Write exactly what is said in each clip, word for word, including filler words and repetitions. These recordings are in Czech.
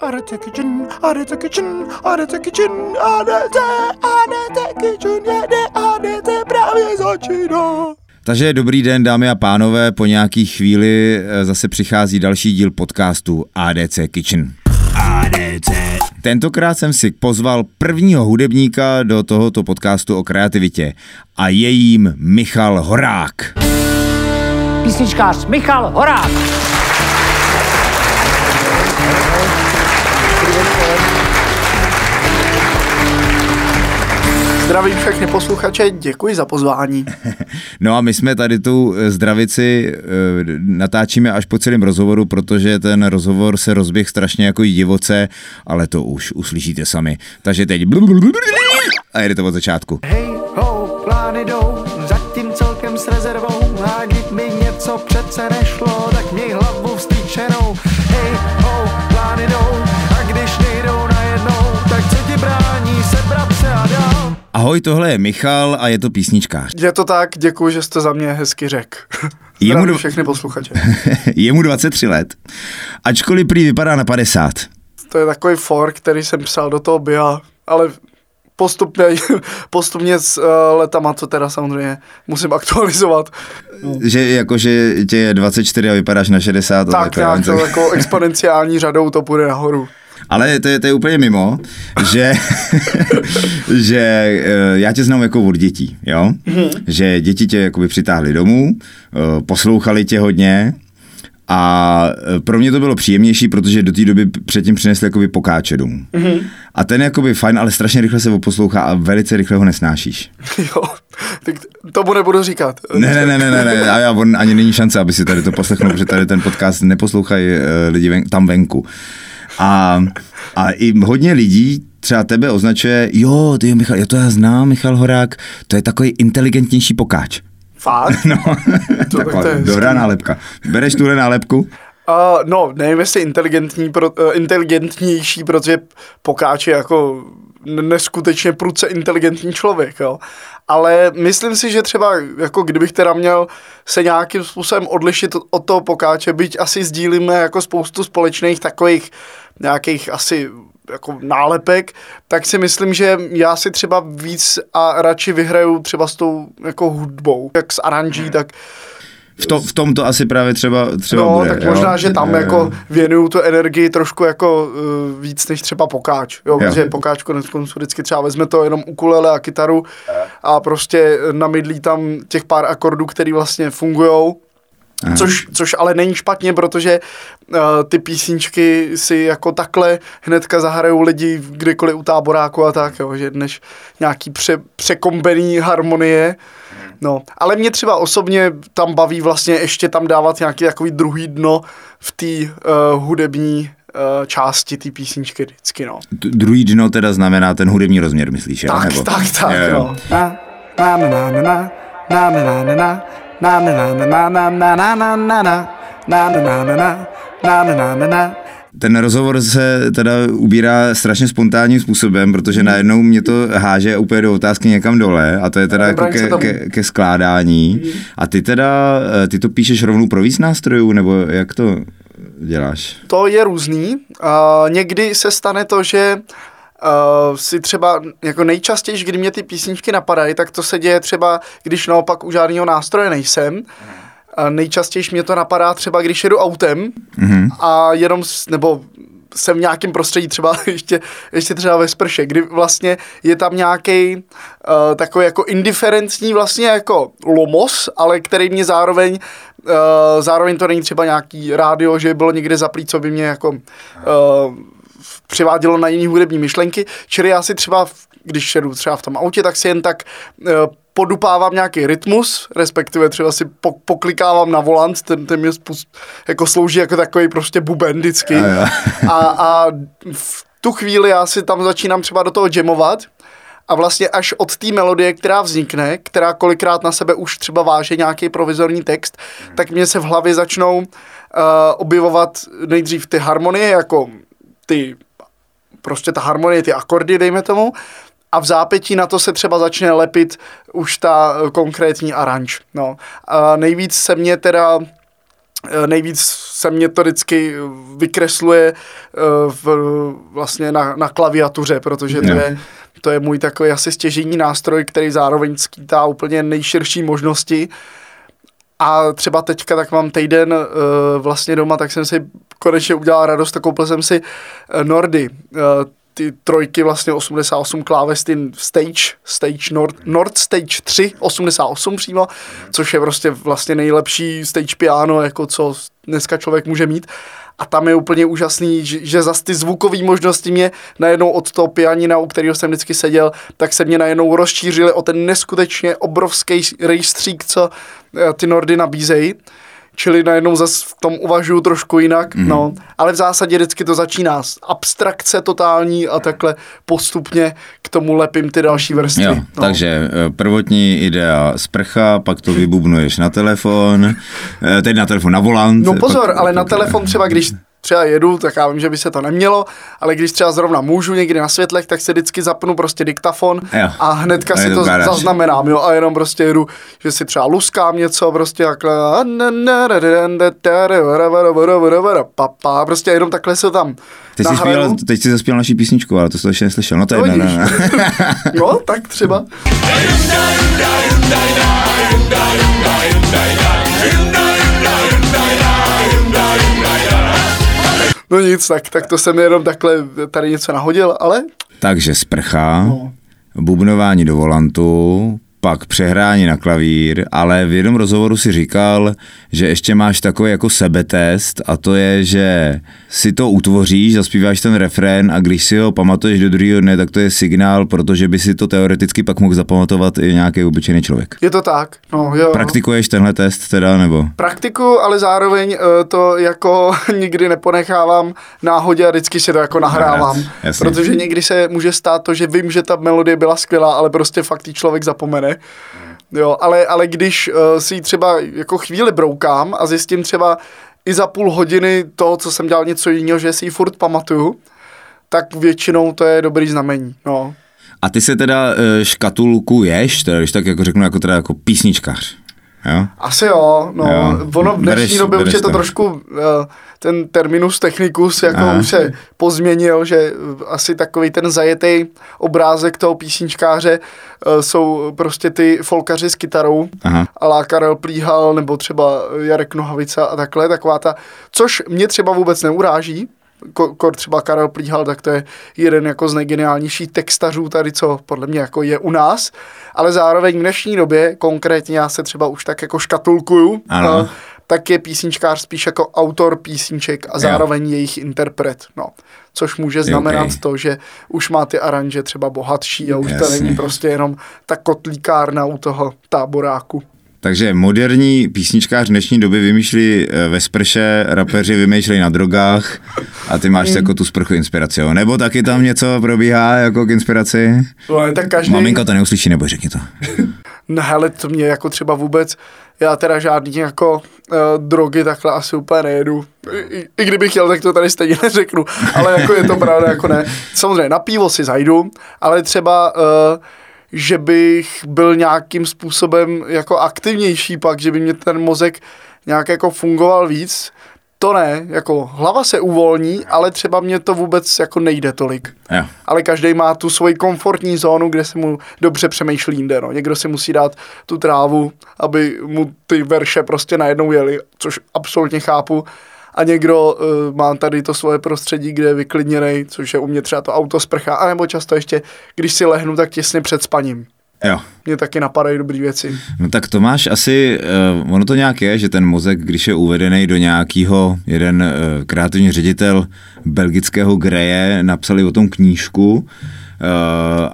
A D C Kitchen, A D C Kitchen, A D C Kitchen, A D C, A D C Kitchen, jede A D C právě začíná. Takže dobrý den, dámy a pánové, po nějaký chvíli zase přichází další díl podcastu A D C Kitchen. A D C. Tentokrát jsem si pozval prvního hudebníka do tohoto podcastu o kreativitě a je jím Michal Horák. Písničkář Michal Horák. Zdravím všechny posluchače, děkuji za pozvání. No a my jsme tady tu zdravici natáčíme až po celém rozhovoru, protože ten rozhovor se rozběh strašně jako divoce, ale to už uslyšíte sami. Takže teď a jde to od začátku. Hej ho, plány jdou, zatím celkem s rezervou, hádit mi něco přece nešlo, tak měj hlavu vstýčenou. Hej ho, plány jdou, a když nejdou najednou, tak co ti brání sebrat se a dál. Ahoj, tohle je Michal a je to písničkář. Je to tak, děkuji, že jste za mě hezky řekl. Zdravím dv... všechny posluchače. Je mu dvacet tři let, ačkoliv prý vypadá na padesát. To je takový fork, který jsem psal do toho bia, ale postupně, postupně s uh, letama, co teda samozřejmě musím aktualizovat. Že jakože tě je dvacet čtyři a vypadáš na šedesát. Tak nějak, to jako exponenciální řadou to půjde nahoru. Ale to je, to je úplně mimo, že, že já tě znám jako od dětí, jo? Hmm. Že děti tě jakoby přitáhli domů, poslouchali tě hodně a pro mě to bylo příjemnější, protože do té doby předtím přinesli jakoby pokáče domů. Hmm. A ten jakoby fajn, ale strašně rychle se oposlouchá a velice rychle ho nesnášíš. Jo, tak tomu nebudu říkat. Ne, ne, ne, ne, ne, a já, on ani není šance, aby si tady to poslechnul, protože tady ten podcast neposlouchají lidi ven, tam venku. A, a i hodně lidí třeba tebe označuje, jo, ty Michal, jo, to já znám, Michal Horák, to je takový inteligentnější pokáč. Fakt? No, to taková to dobrá ským. Nálepka. Bereš tuhle nálepku? Uh, no, nevím, jestli inteligentní pro, uh, inteligentnější, protože pokáč je jako neskutečně prudce inteligentní člověk, jo. Ale myslím si, že třeba, jako kdybych teda měl se nějakým způsobem odlišit od toho pokáče, byť asi sdílíme jako spoustu společných takových nějakých asi jako nálepek, tak si myslím, že já si třeba víc a radši vyhraju třeba s tou jako hudbou, jak s aranží, tak V, to, v tom to asi právě třeba, třeba no, bude. No, tak jo? Možná, že tam jo, jako věnuju tu energii trošku jako uh, víc než třeba pokáč, jo, jo. Protože pokáč koneckonců vždycky třeba vezme to jenom ukulele a kytaru a prostě namydlí tam těch pár akordů, který vlastně fungujou. Což, což ale není špatně, protože uh, ty písničky si jako takhle hnedka zahrajou lidi kdekoliv u táboráku a tak, jo, že než nějaký pře, překombený harmonie. No, ale mě třeba osobně tam baví vlastně ještě tam dávat nějaký takový druhý dno v té uh, hudební uh, části té písničky vždycky, no. D- druhý dno teda znamená ten hudební rozměr, myslíš, jo? Tak, nebo? tak, tak, jo. jo. Na, na, na, na, na, na, na, na, na. Na na na na na na na na na na na na na na na. Ten rozhovor se teda ubírá strašně spontánním způsobem, protože najednou mě to háže úplně do otázky někam dole a to je teda jako ke, ke, ke skládání. A ty teda, ty to píšeš rovnou pro víc nástrojů, nebo jak to děláš? To je různý. Uh, někdy se stane to, že Uh, si třeba, jako nejčastěji, kdy mě ty písničky napadají, tak to se děje třeba, když naopak u žádného nástroje nejsem. Uh, nejčastěji mě to napadá třeba, když jedu autem mm-hmm. a jenom, nebo jsem v nějakém prostředí třeba ještě, ještě třeba ve sprše, kdy vlastně je tam nějaký uh, takový jako indiferentní vlastně jako lomos, ale který mě zároveň uh, zároveň to není třeba nějaký rádio, že bylo někde zaplý, co by mě jako uh, přivádělo na jiný hudební myšlenky, čili já si třeba, když jedu třeba v tom autě, tak si jen tak e, podupávám nějaký rytmus, respektive třeba si po, poklikávám na volant, ten, ten mě spust, jako slouží jako takový prostě buben vždycky. A, a, a v tu chvíli já si tam začínám třeba do toho jamovat a vlastně až od té melodie, která vznikne, která kolikrát na sebe už třeba váže nějaký provizorní text, tak mě se v hlavě začnou e, objevovat nejdřív ty harmonie, jako ty, prostě ta harmonie, ty akordy, dejme tomu, a v zápětí na to se třeba začne lepit už ta konkrétní aranž. No. A nejvíc se mě teda nejvíc se mě to vždycky vykresluje v, vlastně na, na klaviatuře, protože to je, to je můj takový asi stěžejní nástroj, který zároveň skýtá úplně nejširší možnosti. A třeba teďka, tak mám týden vlastně doma, tak jsem si konečně udělal radost, tak koupil jsem si Nordy. Ty trojky vlastně osmdesát osm kláves, ty Stage, Stage Nord, Nord Stage tři, osmdesát osm přímo, což je prostě vlastně nejlepší stage piano, jako co dneska člověk může mít. A tam je úplně úžasný, že, že zas ty zvukové možnosti mě najednou od toho pianina, u kterého jsem vždycky seděl, tak se mě najednou rozšířily o ten neskutečně obrovský rejstřík, co ty Nordy nabízejí. Čili najednou zase v tom uvažuju trošku jinak, mm-hmm. no. Ale v zásadě vždycky to začíná z abstrakce totální a takhle postupně k tomu lepím ty další vrstvy. Jo, no. Takže prvotní idea sprcha, pak to vybubnuješ na telefon, teď na telefon na volant. No pozor, pak, ale pak, na telefon třeba, když třeba jedu, tak já vím, že by se to nemělo, ale když třeba zrovna můžu někdy na světlech, tak se vždycky zapnu prostě diktafon jo. a hnedka si to zaznamenám, jo, a jenom prostě jedu, že si třeba luskám něco, prostě takhle, prostě jenom takhle se tam teď si zpíval, teď si zaspíval naší písničku, ale to jsi ještě neslyšel, no to je no, no, tak třeba. No nic, tak, tak to jsem jenom takhle tady něco nahodil, ale... Takže sprcha, no. bubnování do volantu, pak přehrání na klavír, ale v jednom rozhovoru si říkal, že ještě máš takový jako sebetest a to je, že si to utvoříš, zaspíváš ten refrén a když si ho pamatuješ do druhého dne, tak to je signál, protože by si to teoreticky pak mohl zapamatovat i nějaký obyčejný člověk. Je to tak, no jo. Praktikuješ tenhle test teda, nebo? Praktikuju, ale zároveň to jako nikdy neponechávám náhodě a vždycky si to jako nahrávám. Jasně. Protože někdy se může stát to, že vím, že ta melodie byla skvělá, ale prostě fakt tý člověk zapomene. Jo, ale, ale když uh, si třeba jako chvíli broukám a zjistím třeba i za půl hodiny toho, co jsem dělal něco jiného, že si ji furt pamatuju, tak většinou to je dobrý znamení, no. A ty se teda uh, škatulkuješ, teda, když tak jako řeknu, jako teda jako písničkař, jo? Asi jo, no, jo. Ono v dnešní době už je to trošku, uh, ten terminus technicus jako Aha. už se pozměnil, že asi takovej ten zajetej obrázek toho písničkáře uh, jsou prostě ty folkaři s kytarou, Aha. alá Karel Plíhal nebo třeba Jarek Nohavica a takhle, taková ta, což mě třeba vůbec neuráží, kor třeba Karel Plíhal, tak to je jeden jako z nejgeniálnějších textařů tady, co podle mě jako je u nás, ale zároveň v dnešní době, konkrétně já se třeba už tak jako škatulkuju, ano. tak je písničkář spíš jako autor písniček a zároveň jo. jejich interpret, no. Což může znamenat okay. to, že už má ty aranže třeba bohatší a už Jasně. to není prostě jenom ta kotlíkárna u toho táboráku. Takže moderní písničkář v dnešní době vymýšlí ve sprše, rapeři vymýšlejí na drogách a ty máš mm. jako tu sprchu inspiraci, jo? Nebo taky tam něco probíhá jako k inspiraci? No, tak každý... Maminka to neuslyší, nebo řekni to. No hele, to mě jako třeba vůbec, já teda žádný jako uh, drogy takhle asi úplně nejedu. I, i, i kdybych jel, tak to tady stejně neřeknu, ale jako je to pravda, jako ne. Samozřejmě na pivo si zajdu, ale třeba... Uh, že bych byl nějakým způsobem jako aktivnější pak, že by mě ten mozek nějak jako fungoval víc, to ne, jako hlava se uvolní, ale třeba mě to vůbec jako nejde tolik. Jo. Ale každý má tu svoji komfortní zónu, kde se mu dobře přemýšlí jinde, no. Někdo si musí dát tu trávu, aby mu ty verše prostě najednou jeli, což absolutně chápu. A někdo uh, má tady to svoje prostředí, kde je vyklidněnej, což je u mě třeba to auto sprcha, anebo často ještě, když si lehnu, tak těsně před spaním. Jo. Mně taky napadají dobrý věci. No tak to máš asi, uh, ono to nějak je, že ten mozek, když je uvedený do nějakého, jeden uh, kreativní ředitel belgického Greje, napsali o tom knížku uh,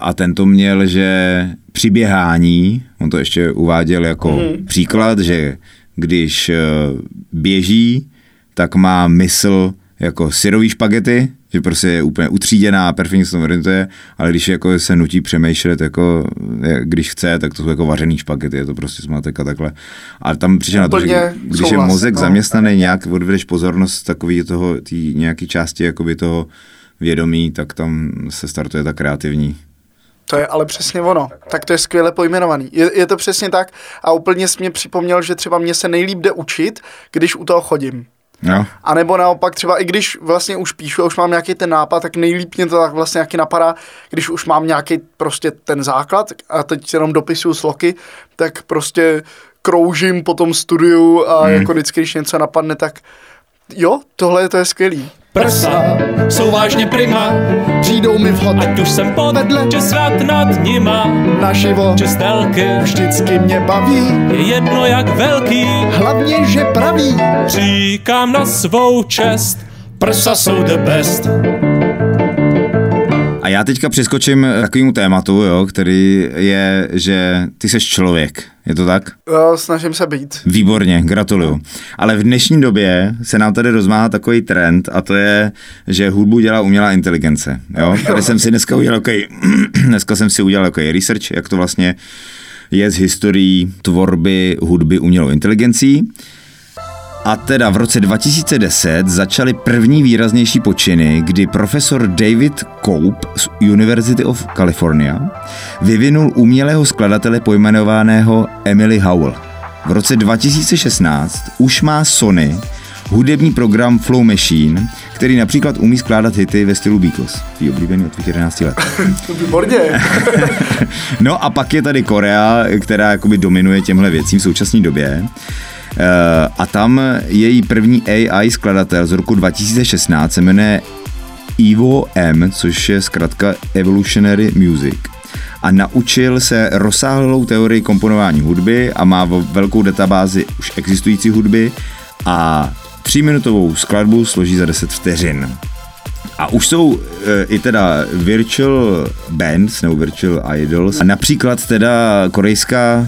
a ten to měl, že při běhání, on to ještě uváděl jako mm. příklad, že když uh, běží, tak má mysl jako syrový špagety, že prostě je úplně utříděná, perfektně se tomu orientuje, ale když jako se nutí přemýšlet, jako, když chce, tak to jsou jako vařený špagety, je to prostě smatek a takhle. A tam přišel na to, že když souhlas, je mozek no. zaměstnaný, nějak odvedeš pozornost takový toho, tý nějaký části jakoby toho vědomí, tak tam se startuje ta kreativní To je ale přesně ono. Tak to je skvěle pojmenovaný. Je, je to přesně tak a úplně jsi mě připomněl, že třeba mě se nejlíp jde učit, když u toho chodím. No. A nebo naopak třeba i když vlastně už píšu a už mám nějaký ten nápad, tak nejlíp mě to tak vlastně nějaký napadá, když už mám nějaký prostě ten základ a teď jenom dopisuju sloky, tak prostě kroužím po tom studiu a hmm. jako vždycky, když něco napadne, tak jo, tohle to je skvělý. Prsa jsou vážně prima, přijdou mi vhod, ať už jsem pod, vedle, česat nad nima. Naživo, čestelky, vždycky mě baví, je jedno jak velký, hlavně, že pravý. Říkám na svou čest, prsa jsou the best. A já teďka přeskočím k takovému tématu, jo, který je, že ty seš člověk. Je to tak? Jo, snažím se být. Výborně, gratuluju. Ale v dnešní době se nám tady rozmáhá takový trend a to je, že hudbu dělá umělá inteligence. Jo? Tady jsem si dneska udělal takový, dneska jsem si udělal takový research, jak to vlastně je z historií tvorby hudby umělou inteligencí. A teda v roce dva tisíce deset začaly první výraznější počiny, kdy profesor David Cope z University of California vyvinul umělého skladatele pojmenovaného Emily Howell. V roce dva tisíce šestnáct už má Sony hudební program Flow Machine, který například umí skládat hity ve stylu Beatles. Ty oblíbený od těch jedenácti let. To výborně. No a pak je tady Korea, která jakoby dominuje těmhle věcím v současné době. Uh, a tam její první A I skladatel z roku dva tisíce šestnáct se jmenuje EvoM, což je zkrátka Evolutionary Music. A naučil se rozsáhlou teorii komponování hudby a má velkou databázi už existující hudby a tříminutovou skladbu složí za deset vteřin. A už jsou uh, i teda virtual bands nebo virtual idols. A například teda korejská,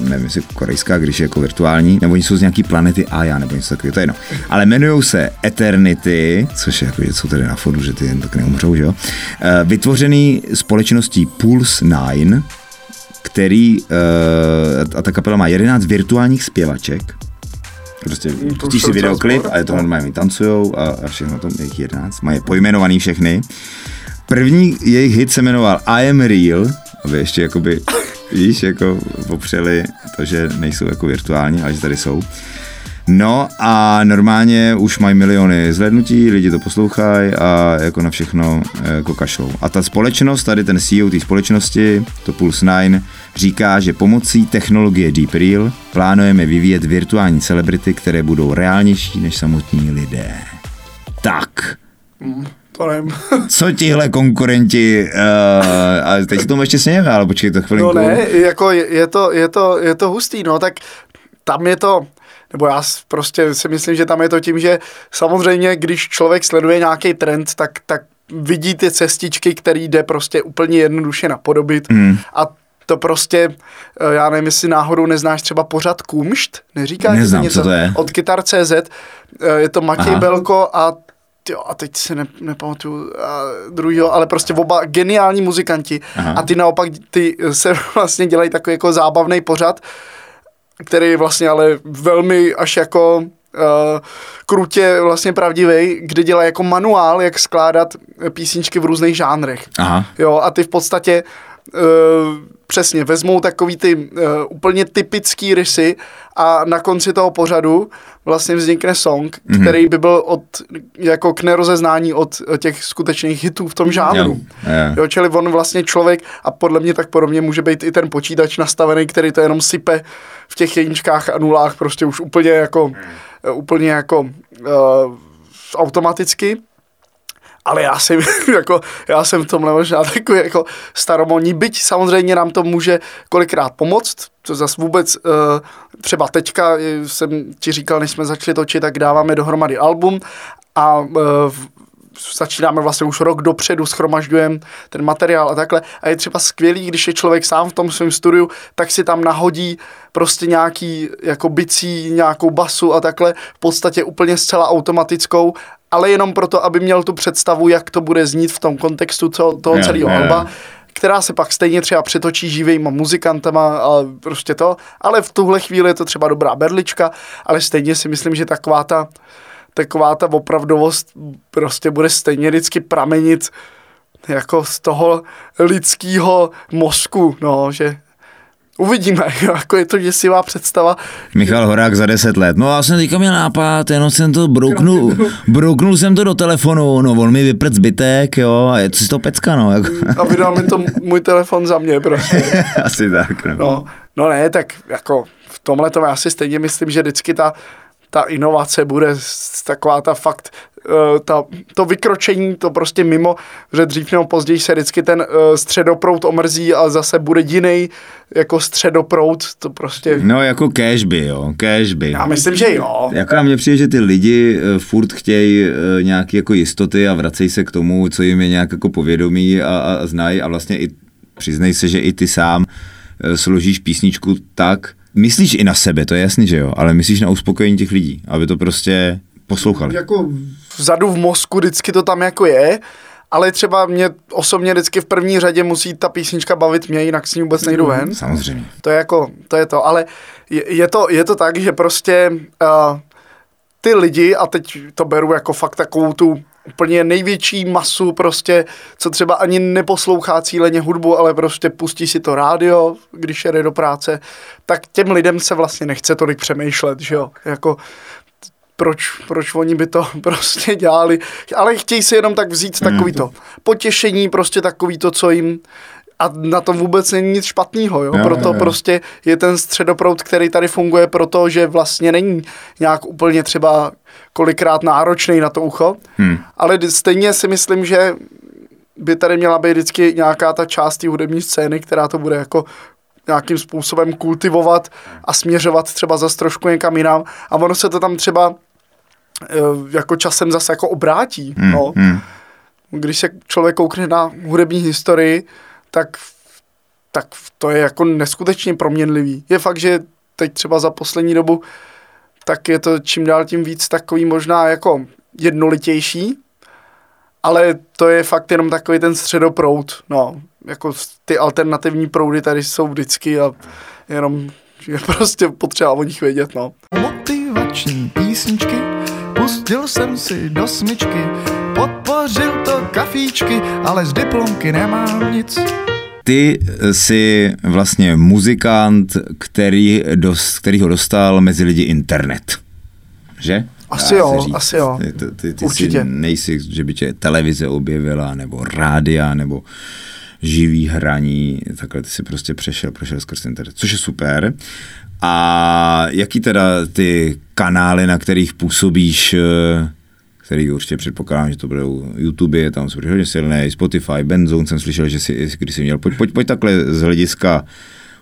nevím jestli korejská, když je jako virtuální, nebo oni jsou z nějaký planety Aja, nebo něco takového, to je jedno. Ale jmenují se Eternity, což je jako, že jsou tady na foru, že ty jen tak neumřou, že jo? Uh, vytvořený společností Pulse nine, který, uh, a ta kapela má jedenáct virtuálních zpěvaček. Prostě pustíš si videoklip a je to normálně, tancujou a, a všechno to, jejich jedenáct, mají pojmenovaný všechny. První jejich hit se jmenoval I Am Real, aby ještě jakoby, víš, jako popřeli to, že nejsou jako virtuální, ale že tady jsou. No a normálně už mají miliony zhlédnutí, lidi to poslouchají a jako na všechno jako kašlou. A ta společnost, tady ten C E O té společnosti, to Pulse nine, říká, že pomocí technologie DeepReal plánujeme vyvíjet virtuální celebrity, které budou reálnější než samotní lidé. Tak. Mm. Co tihle konkurenti, uh, a teď se tomu ještě sněme, ale počkej to chvilinku. No ne, jako je, je, to, je, to, je to hustý, no tak tam je to, nebo já prostě si myslím, že tam je to tím, že samozřejmě, když člověk sleduje nějaký trend, tak, tak vidí ty cestičky, který jde prostě úplně jednoduše napodobit mm. a to prostě, já nevím, jestli náhodou neznáš třeba pořad Kumšt, neříkáš? Neznám, něco, co to je. Od Kytar tečka cé zet, je to Matěj Belko a jo, a teď si ne, nepamatuju druhýho, ale prostě oba geniální muzikanti. Aha. A ty naopak ty se vlastně dělají takový jako zábavný pořad, který vlastně ale velmi až jako uh, krutě vlastně pravdivý, kdy dělají jako manuál, jak skládat písničky v různých žánrech. Aha. Jo, a ty v podstatě uh, přesně vezmou takový ty uh, úplně typický rysy a na konci toho pořadu vlastně vznikne song, mm-hmm. který by byl od, jako k nerozeznání od těch skutečných hitů v tom žánru. Yeah. Jo, čili on vlastně člověk a podle mě tak podobně může být i ten počítač nastavený, který to jenom sype v těch jedničkách a nulách prostě už úplně jako, úplně jako uh, automaticky. Ale já jsem, jako, já jsem v tomhle možná takový jako staromódní, byť samozřejmě nám to může kolikrát pomoct, to zas vůbec uh, třeba teďka jsem ti říkal, než jsme začali točit, tak dáváme dohromady album a uh, začínáme vlastně už rok dopředu, shromažďujeme ten materiál a takhle. A je třeba skvělý, když je člověk sám v tom svém studiu, tak si tam nahodí prostě nějaký jako bicí, nějakou basu a takhle, v podstatě úplně zcela automatickou, ale jenom proto, aby měl tu představu, jak to bude znít v tom kontextu co, toho yeah, celého yeah. alba, která se pak stejně třeba přetočí živýma muzikantama a prostě to, ale v tuhle chvíli je to třeba dobrá berlička, ale stejně si myslím, že taková ta, taková ta opravdovost prostě bude stejně vždycky pramenit jako z toho lidského mozku, no, že uvidíme, jako je to děsivá představa. Michal Horák za deset let. No já jsem teďka měl nápad, jenom jsem to brouknul, brouknul jsem to do telefonu, no on mi vyprd zbytek, jo, a je to si to pecka, no. Jako. A vydal mi to můj telefon za mě, prostě. Asi tak, no. no. No ne, tak jako v tomhle tom já si stejně myslím, že vždycky ta, ta inovace bude taková ta fakt, ta, to vykročení, to prostě mimo, že dřív nebo později se vždycky ten uh, středoproud omrzí a zase bude jiný jako středoproud, to prostě... No jako cashby, jo, cashby. Já myslím, že jo. Jako a mně přijde, že ty lidi uh, furt chtějí uh, nějaké jako jistoty a vracejí se k tomu, co jim je nějak jako povědomí a, a znají a vlastně i přiznej se, že i ty sám uh, složíš písničku tak. Myslíš i na sebe, to je jasný, že jo, ale myslíš na uspokojení těch lidí, aby to prostě poslouchali. Jako vzadu v mozku vždycky to tam jako je, ale třeba mě osobně vždycky v první řadě musí ta písnička bavit mě, jinak s ní vůbec nejdu ven. Samozřejmě. To je jako, to je to, ale je, je, to, je to tak, že prostě uh, ty lidi, a teď to beru jako fakt takovou tu úplně největší masu prostě, co třeba ani neposlouchá cíleně hudbu, ale prostě pustí si to rádio, když jede do práce, tak těm lidem se vlastně nechce tolik přemýšlet, že jo, jako... Proč, proč oni by to prostě dělali, ale chtějí si jenom tak vzít takový to potěšení, prostě takový to, co jim, a na tom vůbec není nic špatného, jo, proto jo, jo. Prostě je ten středoproud, který tady funguje, proto, že vlastně není nějak úplně třeba kolikrát náročný na to ucho, hmm. ale stejně si myslím, že by tady měla být vždycky nějaká ta část té hudební scény, která to bude jako nějakým způsobem kultivovat a směřovat třeba zas trošku někam jinam, a ono se to tam třeba jako časem zase jako obrátí. Mm, no. mm. Když se člověk koukne na hudební historii, tak, tak to je jako neskutečně proměnlivý. Je fakt, že teď třeba za poslední dobu tak je to čím dál tím víc takový možná jako jednolitější, ale to je fakt jenom takový ten středoproud. No, jako ty alternativní proudy tady jsou vždycky a jenom je prostě potřeba o nich vědět, no. Motivační písničky pustil jsem si do smyčky, podpořil to kafíčky, ale z diplomky nemám nic. Ty jsi vlastně muzikant, který dost, kterýho dostal mezi lidi internet, že? Asi jo, říct, asi jo, ty, ty, ty určitě. Ty nejsi, že by tě televize objevila, nebo rádia, nebo živý hraní, takhle ty jsi prostě přešel, přešel skrz internet, což je super. A jaký teda ty kanály, na kterých působíš, který určitě předpokládám, že to budou YouTube, tam jsou hodně silné, Spotify, Bandzone, jsem slyšel, že jsi, když jsi měl, pojď, pojď, pojď takhle z hlediska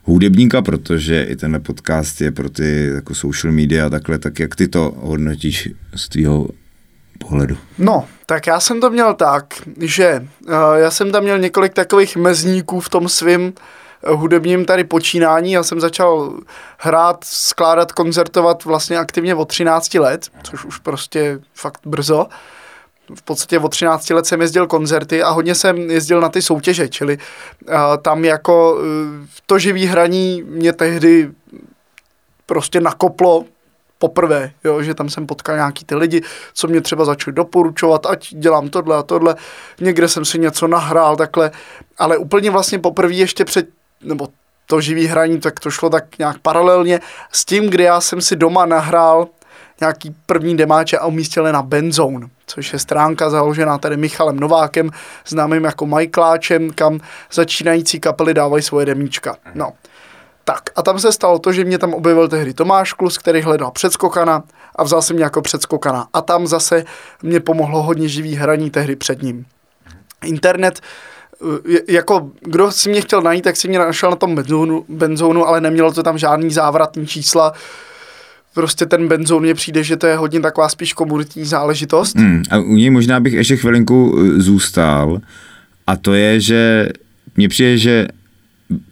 hudebníka, protože i tenhle podcast je pro ty jako social media takhle, tak jak ty to hodnotíš z tvýho pohledu? No, tak já jsem to měl tak, že uh, já jsem tam měl několik takových mezníků v tom svým uh, hudebním tady počínání. Já jsem začal hrát, skládat, koncertovat vlastně aktivně od třinácti let, což už prostě fakt brzo. V podstatě od třinácti let jsem jezdil koncerty a hodně jsem jezdil na ty soutěže, čili uh, tam jako uh, to živý hraní mě tehdy prostě nakoplo poprvé, jo, že tam jsem potkal nějaký ty lidi, co mě třeba začali doporučovat, ať dělám tohle a tohle, někde jsem si něco nahrál, takhle, ale úplně vlastně poprvé ještě před, nebo to živý hraní, tak to šlo tak nějak paralelně s tím, kdy já jsem si doma nahrál nějaký první demáče a umístil je na Bandzone, což je stránka založená tady Michalem Novákem, známým jako Michaláčem, kam začínající kapely dávají svoje demíčka. No. Tak a tam se stalo to, že mě tam objevil tehdy Tomáš Klus, který hledal předskokana a vzal jsem mě jako předskokana. A tam zase mě pomohlo hodně živý hraní tehdy před ním. Internet, jako kdo si mě chtěl najít, tak si mě našel na tom Bandzonu, ale nemělo to tam žádný závratný čísla. Prostě ten Bandzone mně přijde, že to je hodně taková spíš komunitní záležitost. Hmm, a u něj možná bych ještě chvilinku zůstal. A to je, že mně přijde, že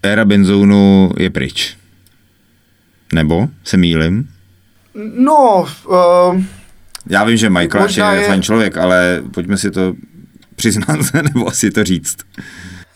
éra Bandzonu je pryč. Nebo se mýlim? No, uh, já vím, že Michael je, je fajn člověk, ale pojďme si to přiznat, nebo si to říct.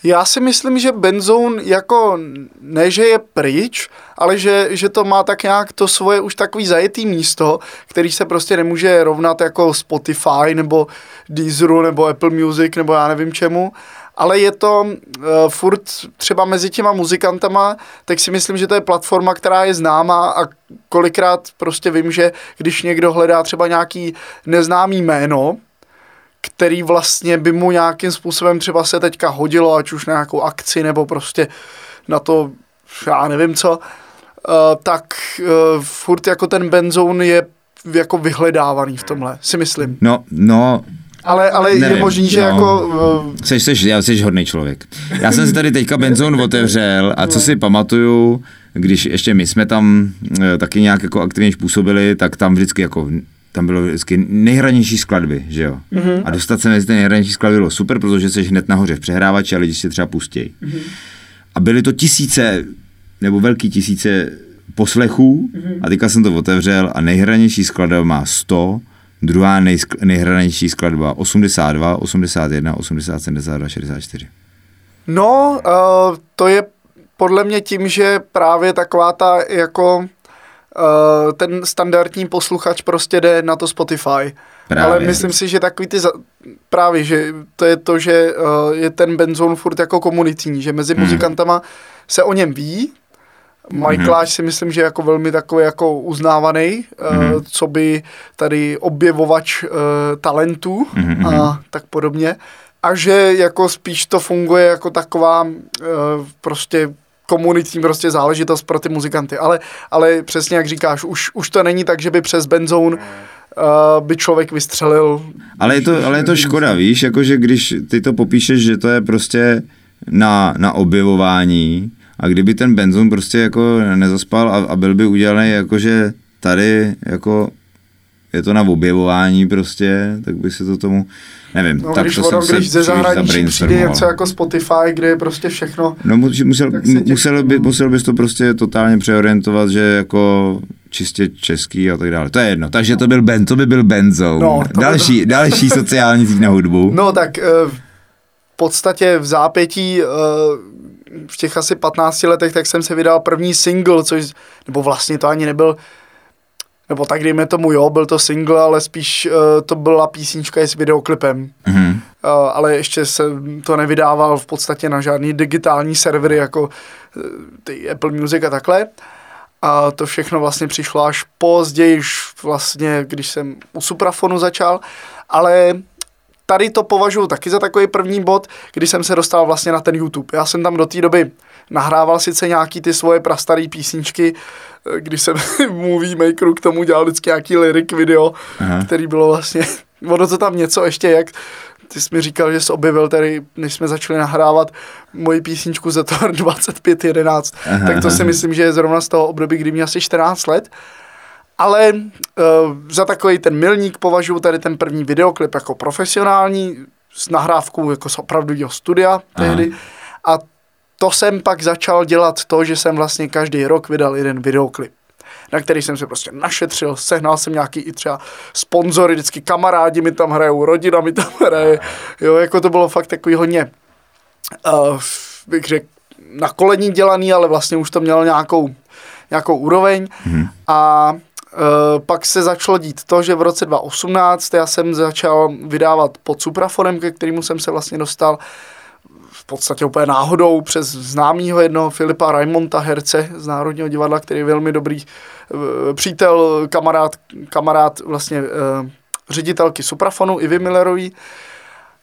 Já si myslím, že Bandzone jako ne, že je pryč, ale že, že to má tak nějak to svoje už takový zajetý místo, který se prostě nemůže rovnat jako Spotify nebo Deezeru nebo Apple Music nebo já nevím čemu. Ale je to uh, furt třeba mezi těma muzikantama, tak si myslím, že to je platforma, která je známá a kolikrát prostě vím, že když někdo hledá třeba nějaký neznámý jméno, který vlastně by mu nějakým způsobem třeba se teďka hodilo, ať už na nějakou akci nebo prostě na to, já nevím co, uh, tak uh, furt jako ten Bandzone je jako vyhledávaný v tomhle, si myslím. No, no... Ale, ale nevím, je možný, že no. jako... Uh... Jseš, jseš, já jseš hodnej člověk. Já jsem si tady teďka Bandzone otevřel a co si pamatuju, když ještě my jsme tam taky nějak jako aktivně působili, tak tam vždycky jako... Tam bylo vždycky nejhranější skladby, že jo? Mm-hmm. A dostat se mezi ty nejhranější skladby bylo super, protože jsi hned nahoře v přehrávači a lidi si třeba pustějí. Mm-hmm. A byly to tisíce, nebo velký tisíce poslechů mm-hmm. a teďka jsem to otevřel a nejhranější skladba má sto, druhá nejskl- nejhranější skladba osmdesát dva, osmdesát jedna, osmdesát, sedmdesát dva, šedesát čtyři. No, uh, to je podle mě tím, že právě taková ta jako... Uh, ten standardní posluchač prostě jde na to Spotify. Právě. Ale myslím si, že takový ty... Za... Právě, že to je to, že uh, je ten Bandzone furt jako komunitní, že mezi hmm. muzikantama se o něm ví. Michaláš hmm. si myslím, že je jako velmi takový jako uznávaný, hmm. uh, co by tady objevovač uh, talentů hmm. a tak podobně. A že jako spíš to funguje jako taková uh, prostě... komunitní prostě záležitost pro ty muzikanty. Ale, ale přesně jak říkáš, už, už to není tak, že by přes Bandzone uh, by člověk vystřelil. Ale je to, ale je to škoda, víš, jakože když ty to popíšeš, že to je prostě na, na objevování a kdyby ten Bandzone prostě jako nezaspal a, a byl by udělaný jakože tady jako je to na objevování prostě, tak by se to tomu, nevím, no, tak když to ono, jsem když se zahraničí přijde něco jako Spotify, kde je prostě všechno. No musel, musel, by, musel bys to prostě totálně přeorientovat, že jako čistě český a tak dále. To je jedno, takže to, byl ben, to by byl Bandzone. No, další, by to... další sociální síť na hudbu. No tak v podstatě v zápětí v těch asi patnácti letech, tak jsem se vydal první single, což, nebo vlastně to ani nebyl nebo tak dejme tomu, jo, byl to single, ale spíš uh, to byla písnička s videoklipem. Mm-hmm. Uh, ale ještě se to nevydával v podstatě na žádný digitální servery, jako uh, ty Apple Music a takhle. A to všechno vlastně přišlo až později, vlastně, když jsem u Suprafonu začal. Ale tady to považuji taky za takový první bod, kdy jsem se dostal vlastně na ten YouTube. Já jsem tam do té doby nahrával sice nějaký ty svoje prastarý písničky, když jsem v Movie Makeru k tomu dělal vždycky nějaký lyric video, aha, který bylo vlastně, ono to tam něco ještě, jak ty jsi mi říkal, že jsi objevil tady, než jsme začali nahrávat moji písničku za to dvacet pět jedenáct, aha, tak to aha. si myslím, že je zrovna z toho období, kdy mě asi čtrnáct let, ale uh, za takový ten milník považuji tady ten první videoklip jako profesionální, s nahrávkou jako z opravdového studia tehdy aha. a to jsem pak začal dělat to, že jsem vlastně každý rok vydal jeden videoklip, na který jsem se prostě našetřil, sehnal jsem nějaký i třeba sponzory, vždycky kamarádi mi tam hrajou, rodina mi tam hraje, jo, jako to bylo fakt takový hodně, uh, bych řekl, na kolení dělaný, ale vlastně už to mělo nějakou, nějakou úroveň hmm. a uh, pak se začalo dít to, že v roce dva tisíce osmnáct já jsem začal vydávat pod Suprafonem, ke kterému jsem se vlastně dostal, v podstatě úplně náhodou přes známýho jednoho Filipa Raimonta, herce z Národního divadla, který je velmi dobrý e, přítel, kamarád, kamarád vlastně e, ředitelky Suprafonu, Ivy Millerový,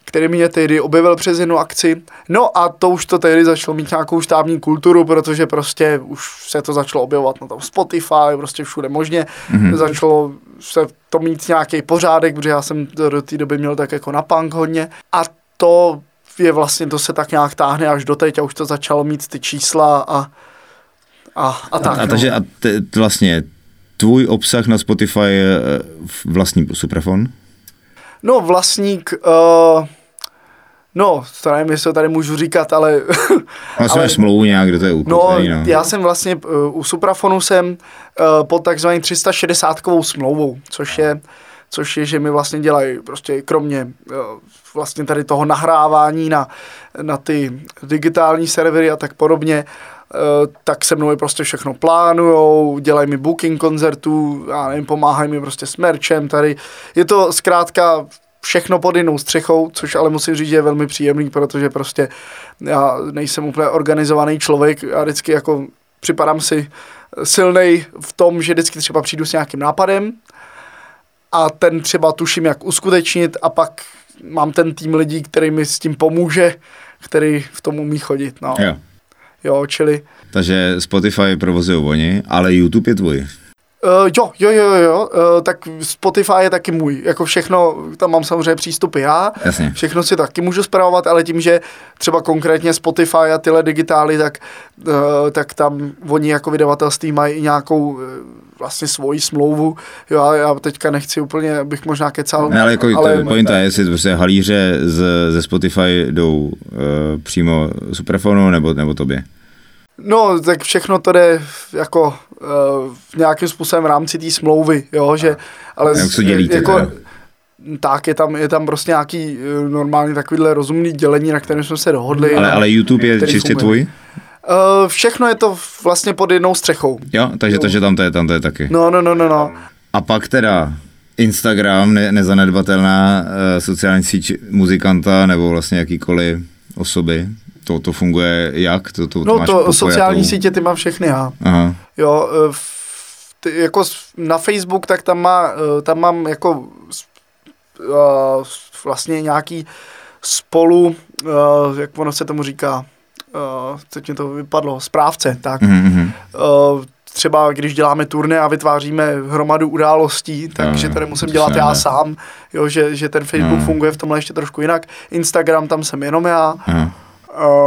který mě tehdy objevil přes jednu akci. No a to už to tehdy začalo mít nějakou štábní kulturu, protože prostě už se to začalo objevovat na tom Spotify, prostě všude možně. Mm-hmm. Začalo se to mít nějaký pořádek, protože já jsem do té doby měl tak jako na punk hodně. A to je vlastně, to se tak nějak táhne až doteď a už to začalo mít ty čísla a, a, a tak. A, a no. takže a te, vlastně tvůj obsah na Spotify je vlastní Suprafon? No vlastník, uh, no to nevím, jestli to tady můžu říkat, ale... Já jsem smlouvu nějak, kde to je ukotvený. No, no já jsem vlastně uh, u Suprafonu jsem uh, pod takzvanou tři sta šedesátkovou smlouvou, což je což je, že mi vlastně dělají prostě kromě vlastně tady toho nahrávání na, na ty digitální servery a tak podobně, tak se mnou je prostě všechno plánujou, dělají mi booking koncertů, já nevím, pomáhají mi prostě s merchem tady. Je to zkrátka všechno pod jinou střechou, což ale musím říct, že je velmi příjemný, protože prostě já nejsem úplně organizovaný člověk, já vždycky jako připadám si silnej v tom, že vždycky třeba přijdu s nějakým nápadem a ten třeba tuším, jak uskutečnit a pak mám ten tým lidí, který mi s tím pomůže, který v tom umí chodit, no. Jo. Jo, čili... Takže Spotify provozují oni, ale YouTube je tvůj. Uh, jo, jo, jo, jo, uh, tak Spotify je taky můj, jako všechno, tam mám samozřejmě přístupy já, jasně. Všechno si taky můžu spravovat, ale tím, že třeba konkrétně Spotify a tyhle digitály, tak, uh, tak tam oni jako vydavatelství mají i nějakou uh, vlastně svoji smlouvu, jo, a já teďka nechci úplně, bych možná kecal. Ne, ale jako pointa je, jestli prostě halíře z, ze Spotify jdou uh, přímo Supraphonu nebo, nebo tobě? No, tak všechno to jde jako uh, nějakým způsobem v rámci té smlouvy, jo, že, ale jak se dělíte, jako, tak je tam, je tam prostě nějaký normálně takovýhle rozumný dělení, na kterém jsme se dohodli. Ale, ale YouTube je čistě funguje. Tvůj? Uh, všechno je to vlastně pod jednou střechou. Jo, takže, takže tam to je, tam to je taky. No, no, no, no, no. A pak teda Instagram, ne, nezanedbatelná uh, sociální síť muzikanta nebo vlastně jakýkoliv osoby. To, to funguje jak? To, to, no to sociální jakou... sítě ty mám všechny já. Aha. Jo, v, ty, jako na Facebook, tak tam, má, tam mám jako uh, vlastně nějaký spolu, uh, jak ono se tomu říká, uh, teď mi to vypadlo, správce, tak. Mm-hmm. Uh, třeba když děláme turné a vytváříme hromadu událostí, takže tady musím dělat já sám, jo, že, že ten Facebook no. funguje v tomhle ještě trošku jinak. Instagram, tam jsem jenom já. No.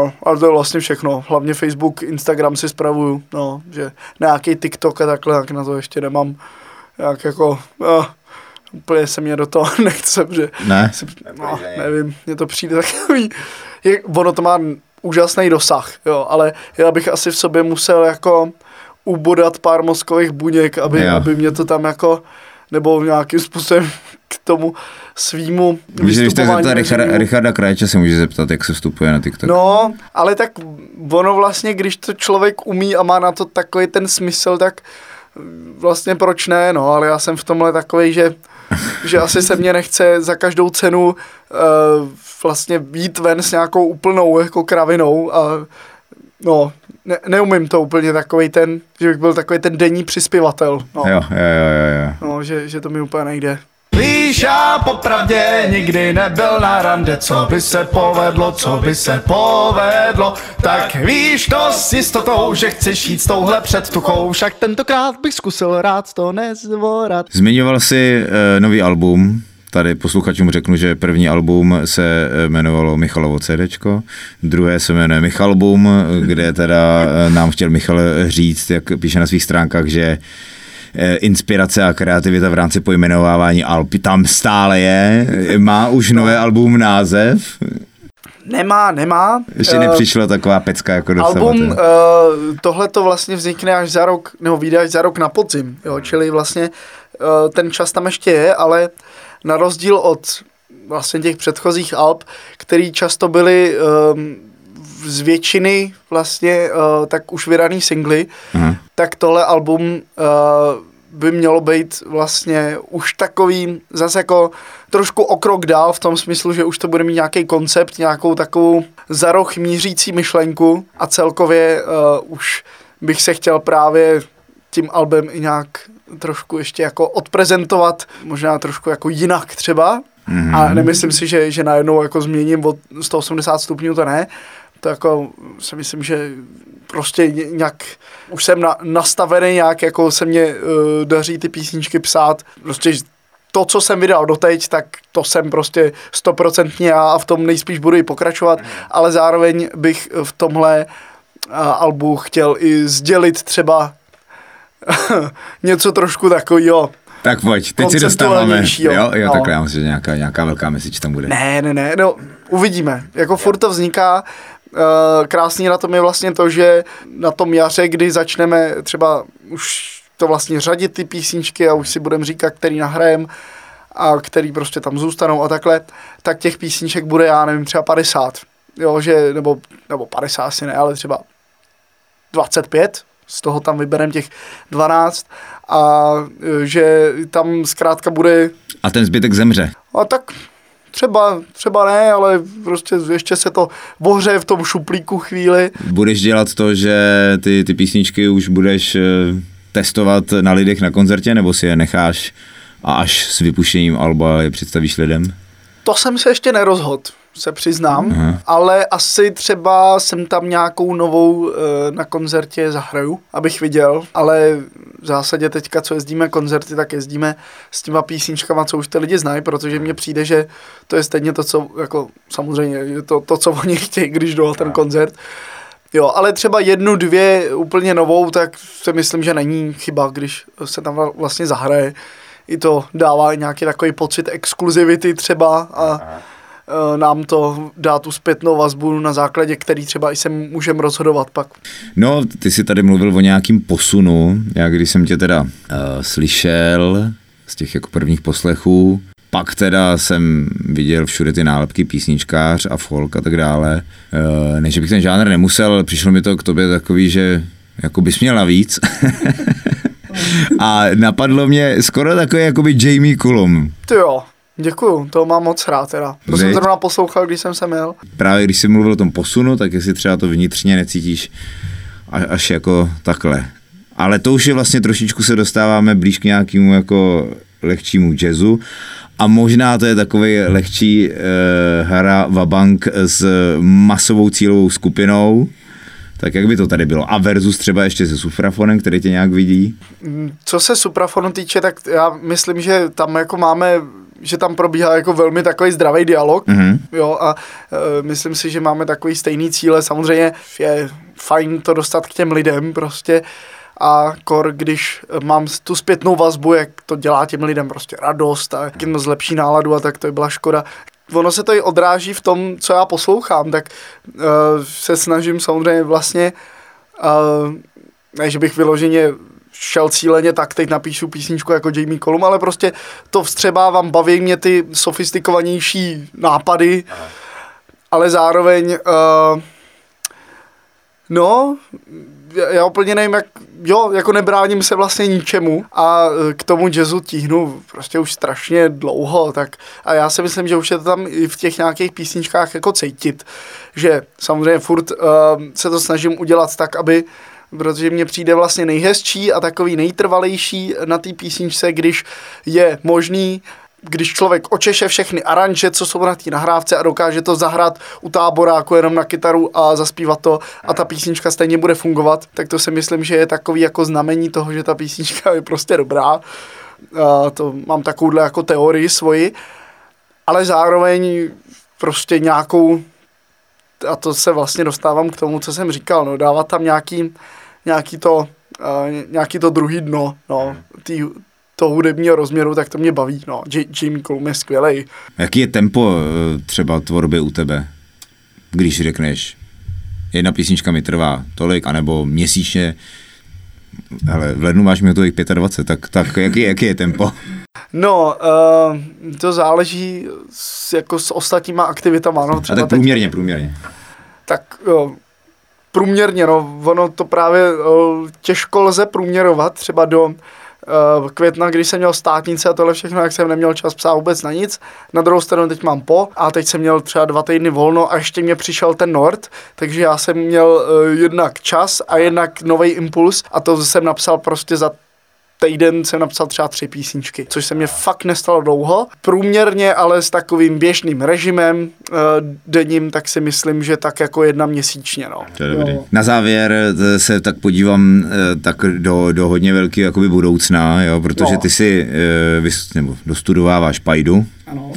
Uh, ale to je vlastně všechno, hlavně Facebook, Instagram si spravuju, no, že nějaký TikTok a takhle, tak na to ještě nemám, jak jako, uh, úplně se mě do toho nechce, protože ne. si, no, nevím, mně to přijde takový, je, ono to má úžasný dosah, jo, ale já bych asi v sobě musel jako ubodat pár mozkových buněk, aby, aby mě to tam jako, nebo nějakým způsobem k tomu svýmu vystupování. Víš, Richarda, Richarda Krajča se může zeptat, jak se vstupuje na TikTok. No, ale tak ono vlastně, když to člověk umí a má na to takový ten smysl, tak vlastně proč ne, no, ale já jsem v tomhle takovej, že, že asi se mě nechce za každou cenu uh, vlastně jít ven s nějakou úplnou jako kravinou a no, ne, neumím to úplně takovej ten, že bych byl takový ten denní přispěvatel. No. Jo, jo, jo, jo. No, že, že to mi úplně nejde. Víš, já popravdě nikdy nebyl na rande, co by se povedlo, co by se povedlo, tak víš to s jistotou, že chceš jít s touhle předtuchou, však tentokrát bych zkusil rád to nezvorat. Zmiňoval jsi uh, nový album. Tady posluchačům řeknu, že první album se jmenovalo Michalovo CDčko, druhé se jmenuje Michalbum, kde teda nám chtěl Michal říct, jak píše na svých stránkách, že inspirace a kreativita v rámci pojmenovávání alb tam stále je. Má už nové album název? Nemá, nemá. Ještě nepřišla taková pecka jako do Album, uh, tohle to vlastně vznikne až za rok, nebo vyjde až za rok na podzim, jo, čili vlastně uh, ten čas tam ještě je, ale na rozdíl od vlastně těch předchozích alb, který často byly um, z většiny vlastně uh, tak už vydaný singly, mm. tak tohle album uh, by mělo být vlastně už takový zase jako trošku o krok dál v tom smyslu, že už to bude mít nějaký koncept, nějakou takovou za roh mířící myšlenku a celkově uh, už bych se chtěl právě tím albem i nějak trošku ještě jako odprezentovat, možná trošku jako jinak třeba mm-hmm. a nemyslím si, že, že najednou jako změním od sto osmdesát stupňů, to ne, to jako si myslím, že prostě nějak už jsem na, nastavený nějak, jako se mě uh, daří ty písničky psát, prostě to, co jsem vydal doteď, tak to jsem prostě stoprocentně já a v tom nejspíš budu i pokračovat, mm-hmm. ale zároveň bych v tomhle uh, albu chtěl i sdělit třeba něco trošku takovýho. Tak pojď, teď si dostáváme. Jo, jo, jo no. Takhle já myslím, že nějaká, nějaká velká message tam bude. Ne, ne, ne, no uvidíme. Jako furt to vzniká. Krásný na tom je vlastně to, že na tom jaře, kdy začneme třeba už to vlastně řadit ty písničky a už si budeme říkat, který nahrajem a který prostě tam zůstanou a takhle, tak těch písniček bude, já nevím, třeba padesát, jo, že, nebo, nebo padesát asi ne, ale třeba dvacet pět, z toho tam vybereme těch dvanáct a že tam zkrátka bude... A ten zbytek zemře. A tak... Třeba, třeba ne, ale prostě ještě se to ohřeje v tom šuplíku chvíli. Budeš dělat to, že ty, ty písničky už budeš testovat na lidech na koncertě, nebo si je necháš a až s vypuštěním alba je představíš lidem? To jsem se ještě nerozhodl, se přiznám, aha, ale asi třeba jsem tam nějakou novou na koncertě zahraju, abych viděl, ale v zásadě teďka, co jezdíme koncerty, tak jezdíme s těma písničkama, co už ty lidi znají, protože mně přijde, že to je stejně to, co, jako samozřejmě, to, to co oni chtějí, když jdou ten koncert. Jo, ale třeba jednu, dvě úplně novou, tak si myslím, že není chyba, když se tam vlastně zahraje. I to dává nějaký takový pocit exkluzivity třeba a nám to dá tu zpětnou vazbu, na základě který třeba i se můžeme rozhodovat pak. No, ty jsi tady mluvil o nějakým posunu. Já když jsem tě teda uh, slyšel z těch jako prvních poslechů, pak teda jsem viděl všude ty nálepky písničkář a folk a tak dále. Uh, ne, že bych ten žánr nemusel, přišlo mi to k tobě takový, že jako bys měl navíc. A napadlo mě skoro takový jakoby Jamie Cullum. Ty jo. Děkuju, to mám moc rád teda. To Vy... jsem zrovna poslouchal, když jsem se jel. Právě když jsi mluvil o tom posunu, tak jestli třeba to vnitřně necítíš až jako takhle. Ale to už je vlastně trošičku se dostáváme blíž k nějakému jako lehčímu jazzu. A možná to je takový lehčí eh, hra vabank s masovou cílovou skupinou. Tak jak by to tady bylo? A versus třeba ještě se Supraphonem, který tě nějak vidí? Co se Supraphonu týče, tak já myslím, že tam jako máme... že tam probíhá jako velmi takový zdravý dialog, mm-hmm, jo, a e, myslím si, že máme takový stejný cíle, samozřejmě je fajn to dostat k těm lidem prostě a kor, když mám tu zpětnou vazbu, jak to dělá těm lidem prostě radost a jak jim zlepší náladu a tak, to by byla škoda. Ono se to i odráží v tom, co já poslouchám, tak e, se snažím samozřejmě vlastně, e, ne, že bych vyloženě šel cíleně, tak teď napíšu písničku jako Jamie Cullum, ale prostě to vstřebávám, baví mě ty sofistikovanější nápady, aha, ale zároveň uh, no, já úplně nevím, jak, jo, jako nebráním se vlastně ničemu a k tomu jazzu tíhnu prostě už strašně dlouho, tak a já si myslím, že už je to tam i v těch nějakých písničkách jako cítit, že samozřejmě furt uh, se to snažím udělat tak, aby protože mně přijde vlastně nejhezčí a takový nejtrvalejší na té písničce, když je možný, když člověk očeše všechny aranže, co jsou na té nahrávce a dokáže to zahrát u táboráku jenom na kytaru a zaspívat to a ta písnička stejně bude fungovat, tak to si myslím, že je takový jako znamení toho, že ta písnička je prostě dobrá. A to mám takovouhle jako teorii svoji, ale zároveň prostě nějakou, a to se vlastně dostávám k tomu, co jsem říkal, no, dávat tam nějaký nějaký to, uh, nějaký to druhý dno, no, tý, toho hudebního rozměru, tak to mě baví, no, Jamie Cullum je skvělej. Jaký je tempo třeba tvorby u tebe, když řekneš, jedna písnička mi trvá tolik, anebo měsíčně, hele, v lednu máš mi hotových dvacet pět, tak, tak jaký, jaký je tempo? No, uh, to záleží s, jako s ostatníma aktivitama, no, třeba a tak průměrně, teď, průměrně. Tak jo, průměrně, no, ono to právě jo, těžko lze průměrovat, třeba do uh, května, když jsem měl státnice a tohle všechno, jak jsem neměl čas psát vůbec na nic, na druhou stranu teď mám po a teď jsem měl třeba dva týdny volno a ještě mě přišel ten Nord, takže já jsem měl uh, jednak čas a jednak nový impuls a to jsem napsal prostě za týden jsem napsal třeba tři písničky, což se mě fakt nestalo dlouho. Průměrně, ale s takovým běžným režimem e, denním, tak si myslím, že tak jako jedna měsíčně. No. To je dobrý. Na závěr se tak podívám e, tak do, do hodně velkého jakoby budoucna, jo, protože no, ty si e, vys, nebo dostudováváš Pajdu. Ano.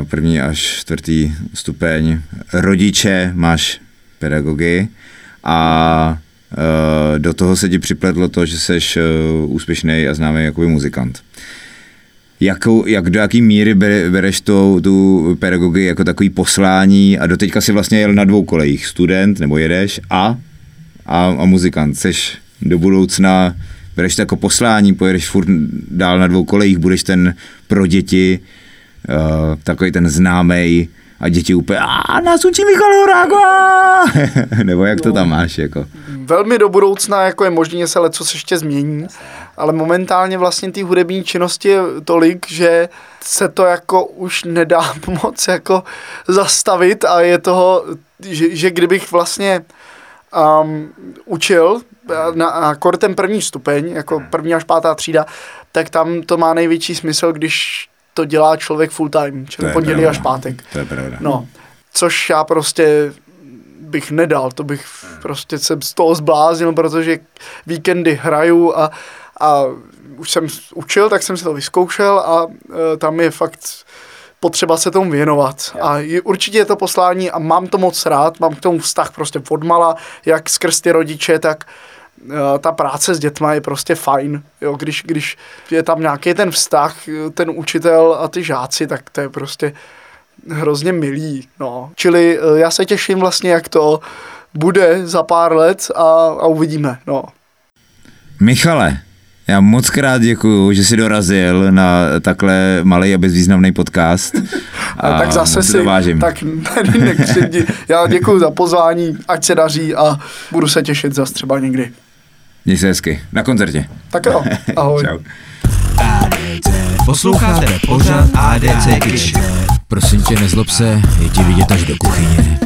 E, první až čtvrtý stupeň. Rodiče máš pedagogy a do toho se ti připletlo to, že seš úspěšný a známý jakoby muzikant. Jakou, jak, do jaký míry bereš tu, tu pedagogii jako takový poslání a doteďka si vlastně jel na dvou kolejích, student nebo jedeš a, a, a muzikant. Seš do budoucna bereš to jako poslání, pojedeš furt dál na dvou kolejích, budeš ten pro děti, uh, takový ten známej, a děti úplně, a nás učí Michal Horák, nebo jak no, to tam máš, jako. Velmi do budoucna, jako je možný, se leco se ještě změní, ale momentálně vlastně ty hudební činnosti je tolik, že se to jako už nedá moc jako zastavit a je toho, že, že kdybych vlastně um, učil na akordem první stupeň, jako první až pátá třída, tak tam to má největší smysl, když to dělá člověk full time, čili pondělí až pátek. To je pravda. No, což já prostě bych nedal, to bych prostě se z toho zbláznil, protože víkendy hraju a, a už jsem učil, tak jsem si to vyzkoušel a e, tam je fakt potřeba se tomu věnovat. A je, určitě je to poslání a mám to moc rád, mám k tomu vztah prostě odmala, jak skrz ty rodiče, tak ta práce s dětma je prostě fajn, jo, když, když je tam nějaký ten vztah, ten učitel a ty žáci, tak to je prostě hrozně milý, no. Čili já se těším vlastně, jak to bude za pár let a, a uvidíme, no. Michale, já moc krát děkuju, že jsi dorazil na takhle malej a bezvýznamný podcast. A tak zase si, tak nekřivdi. Já děkuju za pozvání, ať se daří a budu se těšit zase třeba někdy. Měj se hezky, na koncertě. Tak jo, ahoj. Čau. Posloucháte pořád A D C Kitchen. Prosím tě, nezlob se, je ti vidět až do kuchyně.